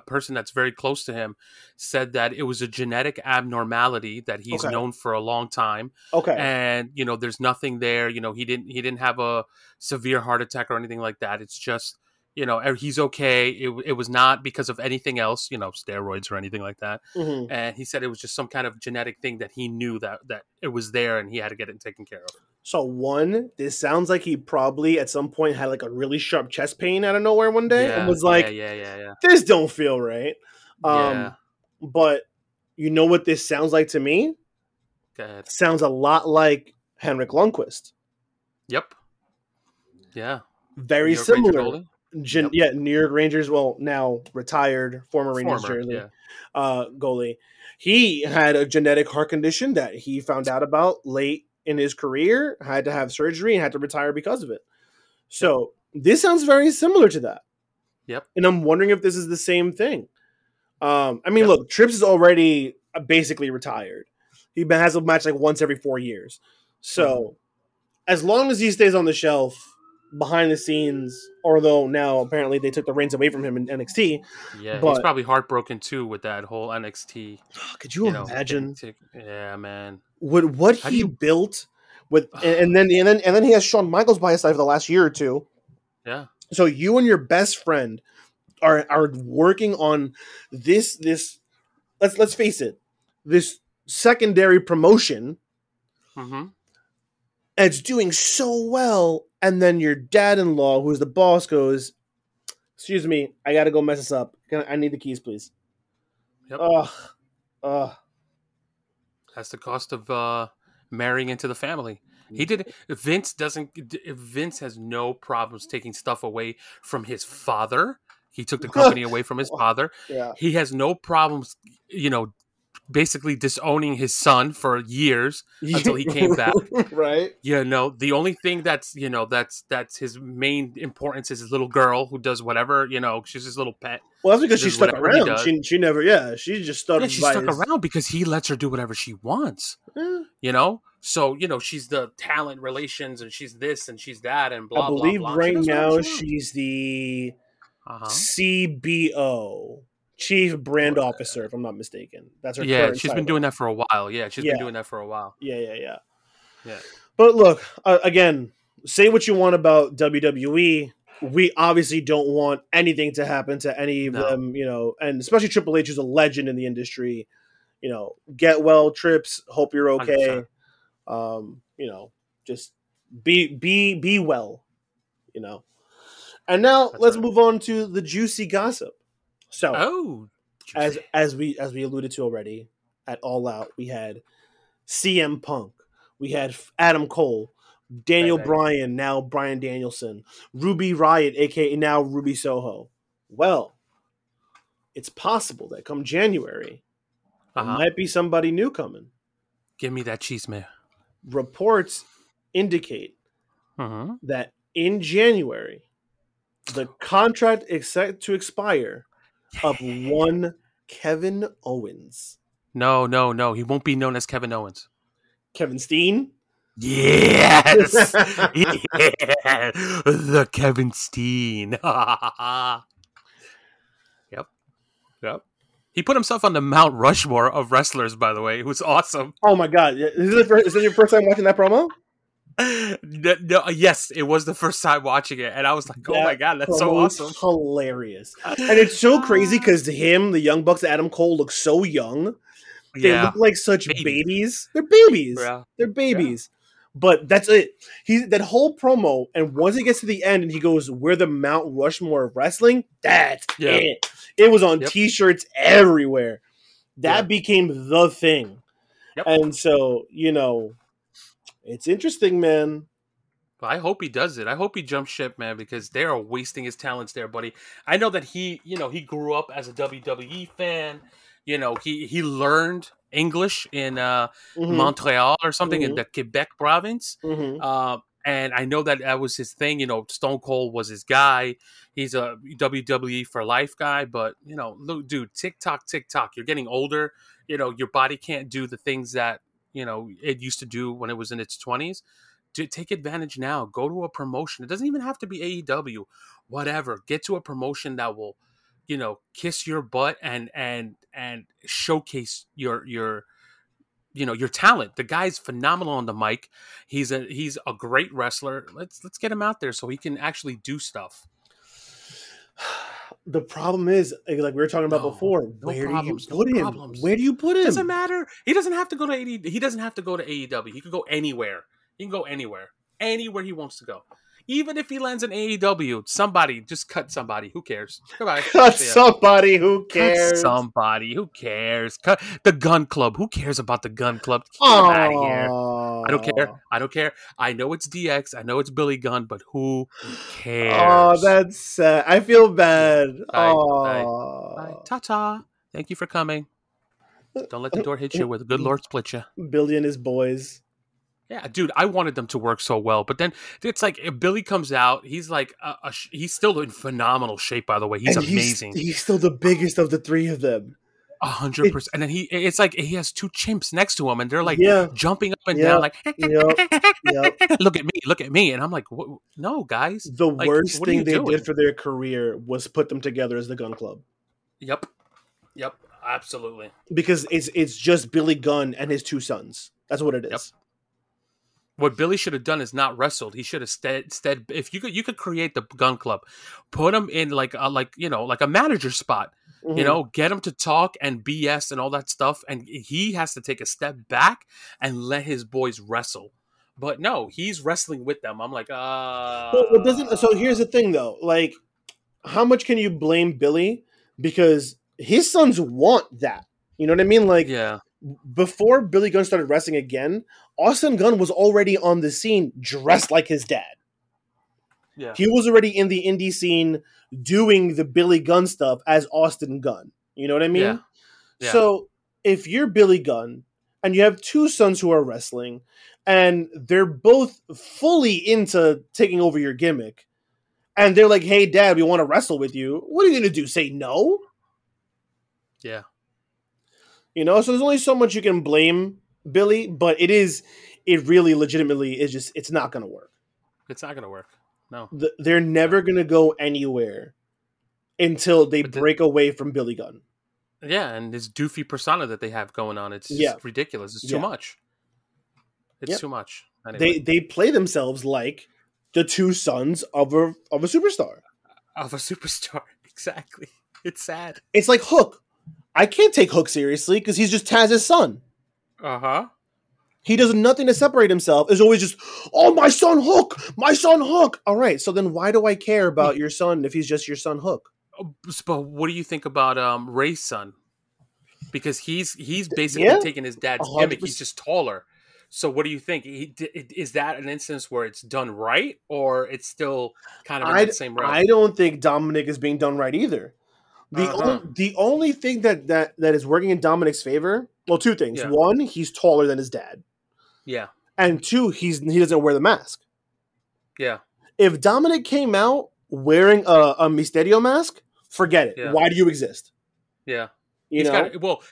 person that's very close to him said that it was a genetic abnormality that he's known for a long time. Okay, and there's nothing there. He didn't have a severe heart attack or anything like that. It's just he's okay. It was not because of anything else, steroids or anything like that. Mm-hmm. And he said it was just some kind of genetic thing that he knew that it was there, and he had to get it taken care of. So one, this sounds like he probably at some point had like a really sharp chest pain out of nowhere one day and was like, yeah. This don't feel right. But you know what this sounds like to me? Go ahead. Sounds a lot like Henrik Lundqvist. Yep. Yeah. Very similar. Yeah, New York Rangers, well, now retired, former Rangers goalie. He had a genetic heart condition that he found out about late in his career, had to have surgery, and had to retire because of it. So this sounds very similar to that. Yep. And I'm wondering if this is the same thing. Look, Trips is already basically retired. He has a match like once every 4 years. So as long as he stays on the shelf, behind the scenes, although now apparently they took the reins away from him in NXT. Yeah, but he's probably heartbroken too with that whole NXT. Could you imagine? Yeah, man. What he built with, and then he has Shawn Michaels by his side for the last year or two. Yeah. So you and your best friend are working on this. Let's face it, this secondary promotion. Mm-hmm. And it's doing so well. And then your dad-in-law, who's the boss, goes, excuse me, I got to go mess this up. I need the keys, please. Yep. Ugh. That's the cost of marrying into the family. He did. Vince has no problems taking stuff away from his father. He took the company away from his father. Yeah. He has no problems, you know, basically disowning his son for years until he came back. Right. You know, the only thing that's, you know, that's his main importance is his little girl who does whatever, you know, she's his little pet. Well, that's because she stuck around. She never, yeah, she just started. Yeah, she stuck around because he lets her do whatever she wants, you know? So, you know, she's the talent relations and she's this and she's that and blah, blah, blah. I believe right now she's the CBO, Chief Brand Officer, if I'm not mistaken. That's her current title. Been doing that for a while. Yeah, she's been doing that for a while. Yeah. But look, again, say what you want about WWE. We obviously don't want anything to happen to any of them, you know, and especially Triple H is a legend in the industry. You know, get well, Trips. Hope you're okay. 100%. You know, just be well, you know. And now let's move on to the juicy gossip. So, as we alluded to already at All Out, we had CM Punk, we had Adam Cole, Daniel Bryan, now Brian Danielson, Ruby Riott, aka now Ruby Soho. Well, it's possible that come January, there might be somebody new coming. Give me that cheese, man. Reports indicate that in January, the contract is set to expire of one Kevin Owens. No. He won't be known as Kevin Owens. Kevin Steen? Yes! The Kevin Steen. Yep. He put himself on the Mount Rushmore of wrestlers, by the way. It was awesome. Oh, my God. Is this your first time watching that promo? No, yes, it was the first time watching it. And I was like, oh, my God, that's so awesome. Hilarious. And it's so crazy because him, the Young Bucks, Adam Cole, look so young. They look like such babies. They're babies. Yeah. They're babies. Yeah. But that's it. That whole promo, and once it gets to the end and he goes, we're the Mount Rushmore of wrestling, that's it. It was on T-shirts everywhere. That became the thing. Yep. And so, you know, it's interesting, man. I hope he does it. I hope he jumps ship, man, because they are wasting his talents there, buddy. I know that he, you know, he grew up as a WWE fan. You know, he learned English in Montreal or something in the Quebec province. And I know that was his thing. You know, Stone Cold was his guy. He's a WWE for life guy. But, you know, look, dude, tick-tock. You're getting older. You know, your body can't do the things that, you know, it used to do when it was in its 20s. Dude, take advantage now. Go to a promotion. It doesn't even have to be AEW. Whatever. Get to a promotion that will, you know, kiss your butt and showcase your you know, your talent. The guy's phenomenal on the mic. He's a great wrestler. Let's get him out there so he can actually do stuff. The problem is, like we were talking about before, where do you put him? Doesn't matter. He doesn't have to go to AEW. He could go anywhere. He can go anywhere he wants to go. Even if he lands in AEW, somebody just cut somebody. Who cares? Goodbye. Cut somebody. Who cares? Cut the Gun Club. Who cares about the Gun Club? Get out of here. I don't care. I know it's DX. I know it's Billy Gunn, but who cares? Oh, that's sad. I feel bad. Bye. Ta-ta. Thank you for coming. Don't let the door hit you where the good Lord split you. Billy and his boys. Yeah, dude, I wanted them to work so well. But then it's like if Billy comes out, he's like, he's still in phenomenal shape, by the way. He's amazing. He's still the biggest of the three of them. 100%. And then it's like he has two chimps next to him and they're like jumping up and down like, look at me. And I'm like, no, guys. The worst thing they did for their career was put them together as the Gun Club. Yep. Absolutely. Because it's just Billy Gunn and his two sons. That's what it is. Yep. What Billy should have done is not wrestled. He should have instead. If you could create the Gun Club, put him in like a manager spot. Mm-hmm. You know, get him to talk and BS and all that stuff, and he has to take a step back and let his boys wrestle. But no, he's wrestling with them. I'm like, Well, doesn't. So here's the thing, though. Like, how much can you blame Billy because his sons want that? You know what I mean? Like, yeah. Before Billy Gunn started wrestling again, Austin Gunn was already on the scene dressed like his dad. Yeah. He was already in the indie scene doing the Billy Gunn stuff as Austin Gunn. You know what I mean? Yeah. Yeah. So if you're Billy Gunn and you have two sons who are wrestling and they're both fully into taking over your gimmick and they're like, hey, Dad, we want to wrestle with you. What are you going to do? Say no? Yeah. You know, so there's only so much you can blame Billy, but it really legitimately is just, it's not going to work. It's not going to work. No. They're never going to go anywhere until they break away from Billy Gunn. Yeah, and this doofy persona that they have going on, it's just ridiculous. It's too much. It's too much. Anyway. They play themselves like the two sons of a superstar. Of a superstar, exactly. It's sad. It's like Hook. I can't take Hook seriously because he's just Taz's son. Uh-huh. He does nothing to separate himself. It's always just, oh, my son Hook! My son Hook! All right, so then why do I care about your son if he's just your son Hook? But what do you think about Ray's son? Because he's basically taking his dad's 100%. Gimmick. He's just taller. So what do you think? Is that an instance where it's done right? Or it's still kind of in the same realm? I don't think Dominic is being done right either. The only thing that is working in Dominic's favor, well, two things. Yeah. One, he's taller than his dad. Yeah. And two, he doesn't wear the mask. Yeah. If Dominic came out wearing a Mysterio mask, forget it. Yeah. Why do you exist? Yeah.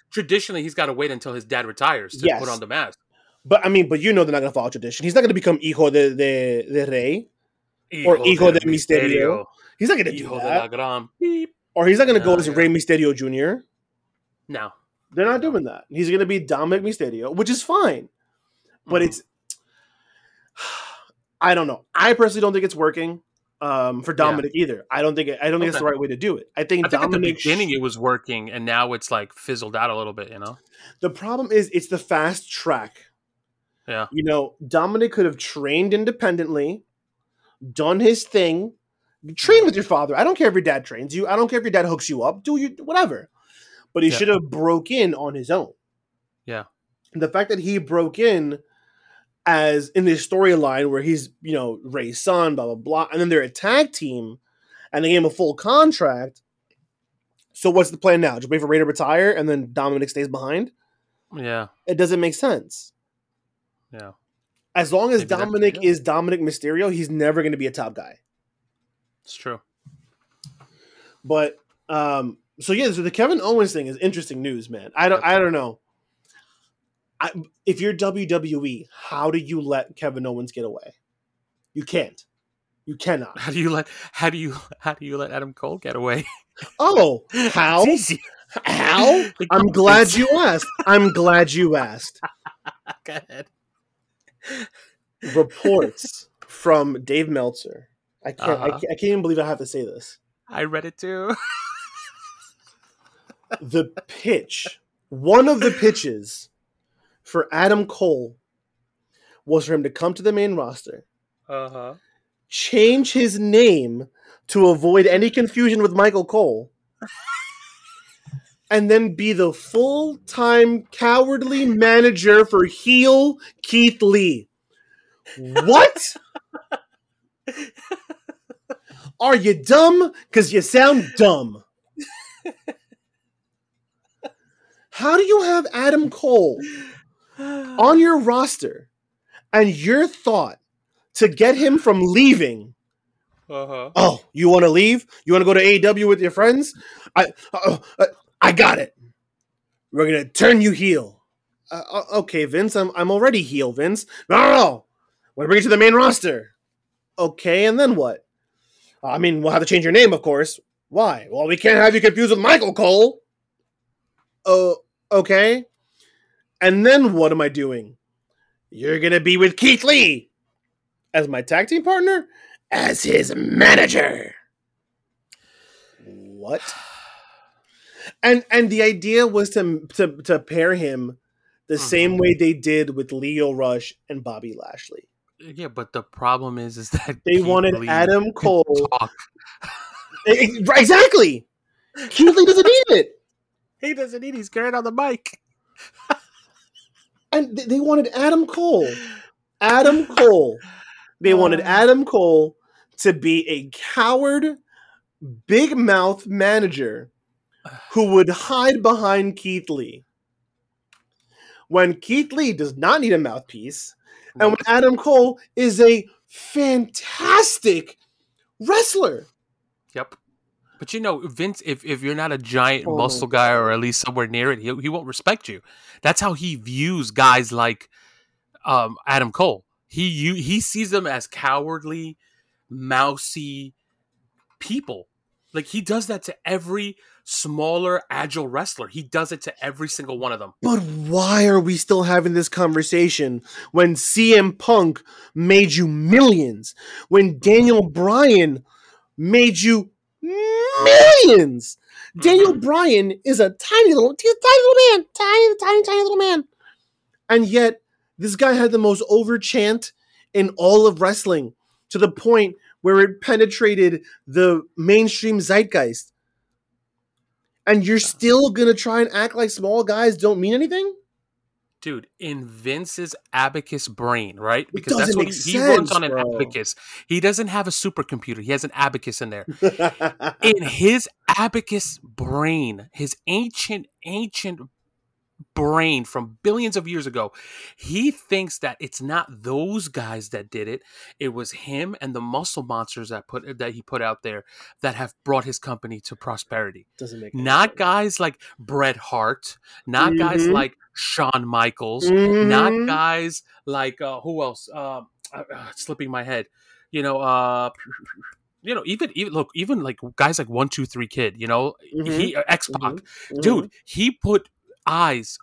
Traditionally, he's got to wait until his dad retires to put on the mask. But, I mean, they're not going to follow tradition. He's not going to become hijo de rey or hijo de Mysterio. He's not going to do that. De la Gran. Beep. Or he's not going to go as Rey Mysterio Jr. No. They're not doing that. He's going to be Dominic Mysterio, which is fine. But it's... I don't know. I personally don't think it's working. For Dominic either. I don't think it's the right way to do it. I think Dominic at the beginning it was working and now it's like fizzled out a little bit, you know? The problem is it's the fast track. Yeah. You know, Dominic could have trained independently, done his thing, train with your father. I don't care if your dad trains you. I don't care if your dad hooks you up, whatever. But he should have broke in on his own. Yeah. And the fact that he broke in as in this storyline where he's, you know, Ray's son, blah, blah, blah. And then they're a tag team and they gave him a full contract. So what's the plan now? Just wait for Ray to retire and then Dominic stays behind? Yeah. It doesn't make sense. Yeah. As long as Dominic is Dominic Mysterio, he's never going to be a top guy. It's true. But, so the Kevin Owens thing is interesting news, man. I don't know. If you're WWE, how do you let Kevin Owens get away? You can't. You cannot. How do you let Adam Cole get away? Oh, how? How? I'm glad you asked. Go ahead. Reports from Dave Meltzer. I can't even believe I have to say this. I read it too. The pitch. One of the pitches for Adam Cole was for him to come to the main roster, change his name to avoid any confusion with Michael Cole, and then be the full-time cowardly manager for heel Keith Lee. What? Are you dumb? Because you sound dumb. How do you have Adam Cole on your roster, and your thought to get him from leaving? Oh, you want to leave? You want to go to AEW with your friends? I got it. We're gonna turn you heel. Okay, Vince. I'm already heel, Vince. No. We're gonna bring you to the main roster. Okay, and then what? I mean, we'll have to change your name, of course. Why? Well, we can't have you confused with Michael Cole. Okay. And then what am I doing? You're going to be with Keith Lee as my tag team partner, as his manager. What? And the idea was to pair him the same way they did with Lio Rush and Bobby Lashley. Yeah, but the problem is that they wanted Lee Adam Cole. Exactly. Keith Lee doesn't need it. He doesn't need it. He's carrying on the mic. And they wanted Adam Cole. They wanted Adam Cole to be a coward big mouth manager who would hide behind Keith Lee when Keith Lee does not need a mouthpiece, and when Adam Cole is a fantastic wrestler. Yep. But you know, Vince, if you're not a giant muscle guy or at least somewhere near it, he won't respect you. That's how he views guys like Adam Cole. He sees them as cowardly, mousy people. Like, he does that to every smaller, agile wrestler. He does it to every single one of them. But why are we still having this conversation when CM Punk made you millions? When Daniel Bryan made you millions? Daniel Bryan is a tiny little man. Tiny little man. And yet, this guy had the most over chant in all of wrestling, to the point where it penetrated the mainstream zeitgeist. And you're still going to try and act like small guys don't mean anything? Dude, in Vince's abacus brain, right? Because that's what he runs on, an abacus. He doesn't have a supercomputer. He has an abacus in there. In his abacus brain, his ancient brain from billions of years ago, he thinks that it's not those guys that did it. It was him and the muscle monsters that he put out there that have brought his company to prosperity. Doesn't make any sense. Guys like Bret Hart, not guys like Shawn Michaels, not guys like who else? Slipping my head, you know, even like guys like 1-2-3 Kid, he X-Pac, dude, he put eyes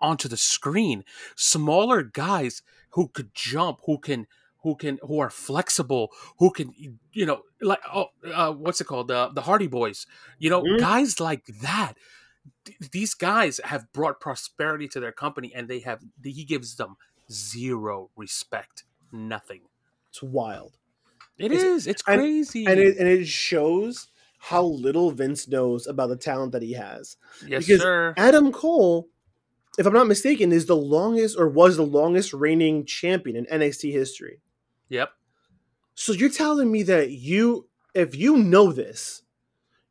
onto the screen. Smaller guys who could jump, who are flexible, who can, like what's it called, the Hardy Boys, guys like that. These guys have brought prosperity to their company, and he gives them zero respect, nothing. It's wild. It is. It's crazy, and it shows how little Vince knows about the talent that he has. Yes, because sir. Adam Cole, if I'm not mistaken, was the longest reigning champion in NXT history. Yep. So you're telling me that if you know this,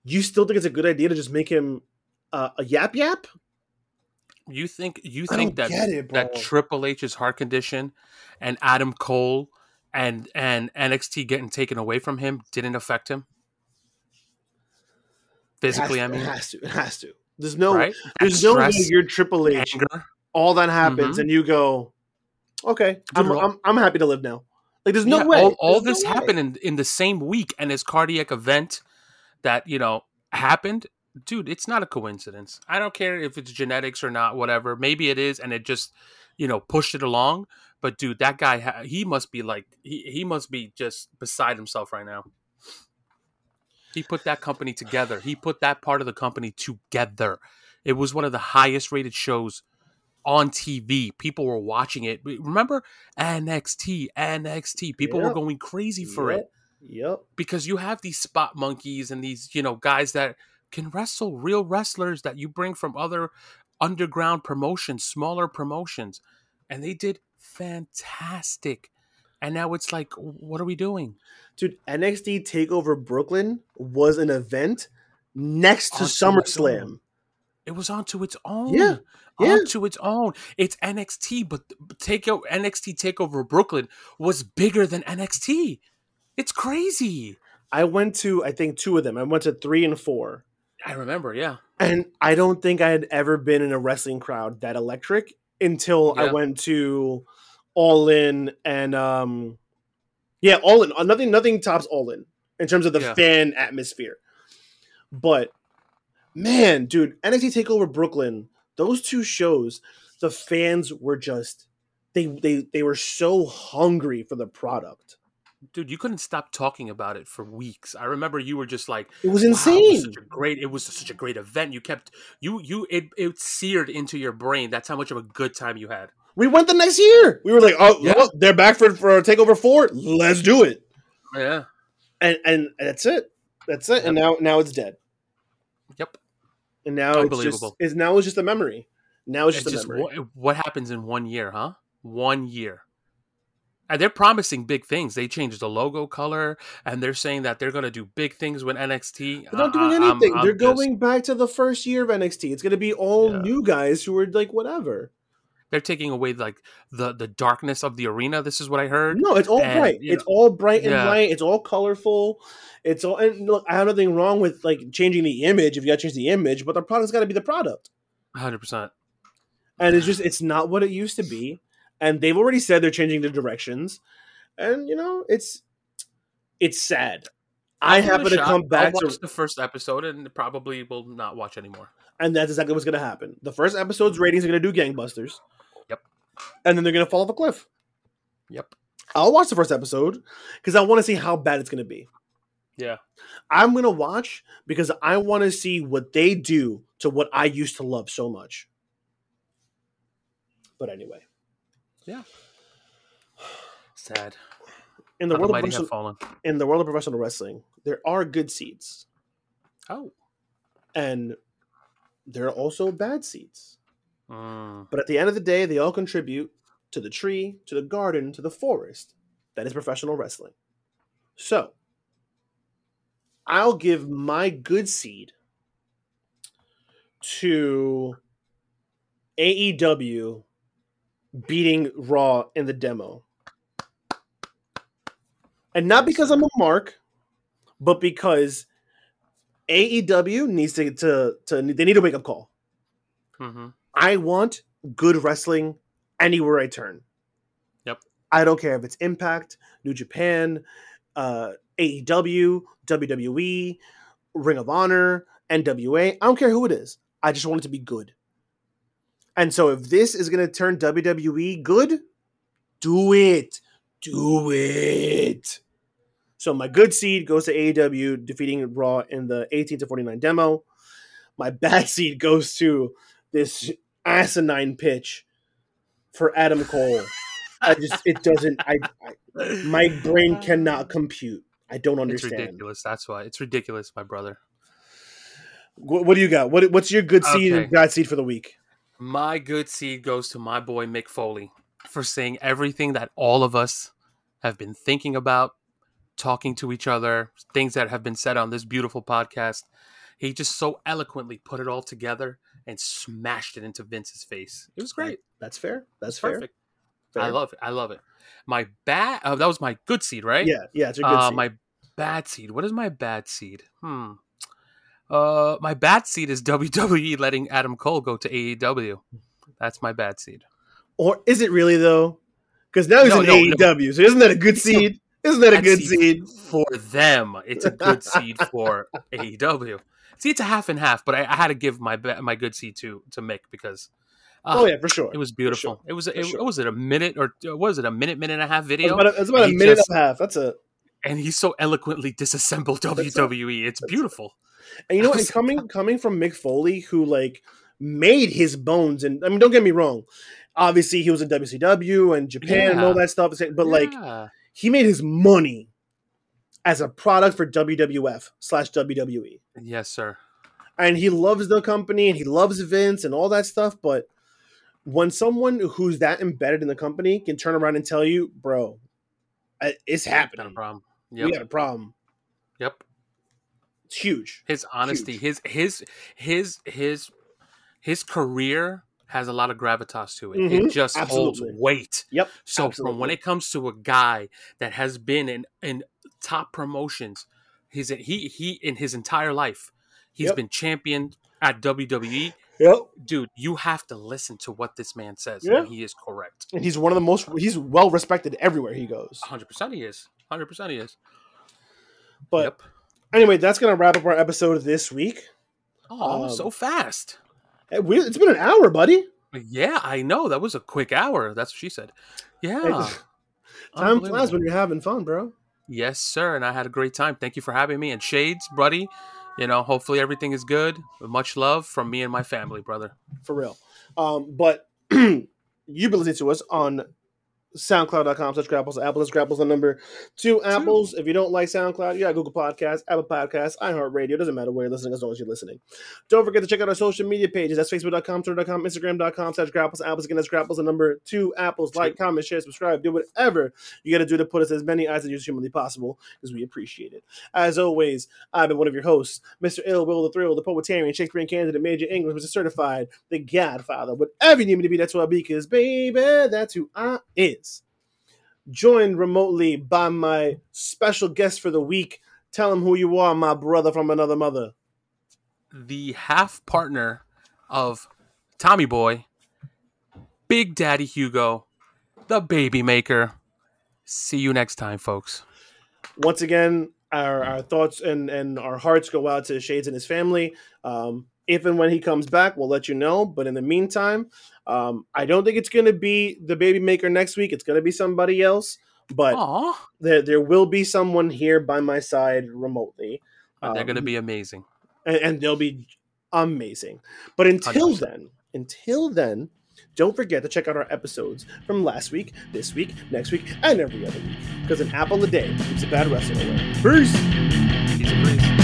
you still think it's a good idea to just make him a yap yap? You think that Triple H's heart condition and Adam Cole and NXT getting taken away from him didn't affect him? Physically, I mean, it has to. There's no way you're Triple H. Anger. All that happens, and you go, okay, I'm happy to live now. Like, there's no way. All this happened in the same week, and this cardiac event that happened, dude. It's not a coincidence. I don't care if it's genetics or not, whatever. Maybe it is, and it just pushed it along. But dude, that guy, he must be like he must be just beside himself right now. He put that company together. He put that part of the company together. It was one of the highest rated shows on TV. People were watching it. Remember NXT. People were going crazy for it. Yep. Because you have these spot monkeys and these, guys that can wrestle, real wrestlers that you bring from other underground promotions, smaller promotions. And they did fantastic. And now it's like, what are we doing? Dude, NXT TakeOver Brooklyn was an event next to SummerSlam. It was onto its own. Yeah. Onto its own. It's NXT, but NXT TakeOver Brooklyn was bigger than NXT. It's crazy. I went to, I think, two of them. I went to 3 and 4. I remember, yeah. And I don't think I had ever been in a wrestling crowd that electric until I went to All In and All In. Nothing tops All in terms of the fan atmosphere. But man, dude, NXT TakeOver Brooklyn, those two shows, the fans were just they were so hungry for the product. Dude, you couldn't stop talking about it for weeks. I remember you were just like, it was insane. It was such a great event. You kept it seared into your brain. That's how much of a good time you had. We went the next year. We were like, well, they're back for TakeOver 4. Let's do it. Yeah. And that's it. That's it. And now it's dead. Yep. And now it's just a memory. Now it's just a memory. What happens in 1 year, huh? 1 year. And they're promising big things. They changed the logo color, and they're saying that they're going to do big things with NXT. They're not doing anything. They're going back to the first year of NXT. It's going to be all new guys who are like whatever. They're taking away like the darkness of the arena. This is what I heard. No, it's all bright. It's all bright and light. It's all colorful. It's all. And look, I have nothing wrong with like changing the image if you got to change the image, but the product's got to be the product. 100%. And it's just it's not what it used to be. And they've already said they're changing the directions, and you know it's sad. I happen to come back to the first episode, and probably will not watch anymore. And that's exactly what's going to happen. The first episode's ratings are going to do gangbusters. Yep. And then they're going to fall off a cliff. Yep. I'll watch the first episode because I want to see how bad it's going to be. Yeah. I'm going to watch because I want to see what they do to what I used to love so much. But anyway. Yeah. Sad. In the world of professional wrestling, there are good seeds. Oh. And there are also bad seeds. But at the end of the day, they all contribute to the tree, to the garden, to the forest. That is professional wrestling. So, I'll give my good seed to AEW beating Raw in the demo. And not because I'm a mark, but because AEW needs to they need a wake-up call. Mm-hmm. I want good wrestling anywhere I turn. Yep. I don't care if it's Impact, New Japan, AEW, WWE, Ring of Honor, NWA. I don't care who it is. I just want it to be good. And so if this is going to turn WWE good, do it. Do it. So my good seed goes to AEW defeating Raw in the 18-49 demo. My bad seed goes to this asinine pitch for Adam Cole. My brain cannot compute. I don't understand. It's ridiculous. That's why. It's ridiculous, my brother. What do you got? What's your good seed and bad seed for the week? My good seed goes to my boy Mick Foley for saying everything that all of us have been thinking about, talking to each other, things that have been said on this beautiful podcast. He just so eloquently put it all together and smashed it into Vince's face. It was great. That's fair. That's perfect. Fair. I love it. I love it. My bad. Oh, that was my good seed, right? Yeah. Yeah. It's a good seed. My bad seed. What is my bad seed? My bad seed is WWE letting Adam Cole go to AEW. That's my bad seed. Or is it really though? Because now he's AEW. So isn't that a good seed? Isn't that a good seed for them? It's a good seed for AEW. See, it's a half and half, but I had to give my good seed to Mick because for sure it was beautiful. Sure. It was a minute and a half video? It's about a minute and a half. That's it. And he so eloquently disassembled WWE. It's beautiful. And you know what? And coming from Mick Foley, who like made his bones, and I mean, don't get me wrong. Obviously, he was in WCW and Japan and all that stuff, but like he made his money as a product for WWF/WWE. Yes, sir. And he loves the company and he loves Vince and all that stuff. But when someone who's that embedded in the company can turn around and tell you, "Bro, it's happening. Got a problem. Yep. We got a problem." Yep. It's huge. His honesty, his career has a lot of gravitas to it. Mm-hmm. It just holds weight. Yep. So from when it comes to a guy that has been in top promotions, he in his entire life, he's been championed at WWE. Yep. Dude, you have to listen to what this man says. Yeah. And he is correct. And he's he's well respected everywhere he goes. 100% he is. 100% he is. But anyway, that's going to wrap up our episode this week. Oh, so fast. It's been an hour, buddy. Yeah, I know. That was a quick hour. That's what she said. Yeah. Time flies when you're having fun, bro. Yes, sir. And I had a great time. Thank you for having me. And Shades, buddy, you know, hopefully everything is good. Much love from me and my family, brother. For real. But you've been listening to us on SoundCloud.com/Grapples to Apples. That's Grapples the number 2 Apples. If you don't like SoundCloud, you got Google Podcasts, Apple Podcasts, iHeartRadio. Doesn't matter where you're listening as long as you're listening. Don't forget to check out our social media pages. That's Facebook.com, Twitter.com, Instagram.com/Grapples to Apples. Again, that's Grapples the number 2 Apples. Like, comment, share, subscribe. Do whatever you got to do to put us as many eyes as you humanly possible because we appreciate it. As always, I've been one of your hosts, Mr. Ill Will the Thrill, the Poetarian, Shakespearean candidate, Major English, Mr. Certified, the Godfather. Whatever you need me to be, that's who I be, because baby, that's who I is. Joined remotely by my special guest for the week. Tell him who you are, my brother from another mother. The half partner of Tommy Boy, Big Daddy Hugo, the Baby Maker. See you next time, folks. Once again, our thoughts and our hearts go out to Shades and his family. If and when he comes back, we'll let you know. But in the meantime, I don't think it's going to be the Baby Maker next week. It's going to be somebody else. But there will be someone here by my side remotely. They're going to be amazing. And they'll be amazing. But until then, don't forget to check out our episodes from last week, this week, next week, and every other week. Because an apple a day keeps a bad wrestling away. Peace! Peace and peace.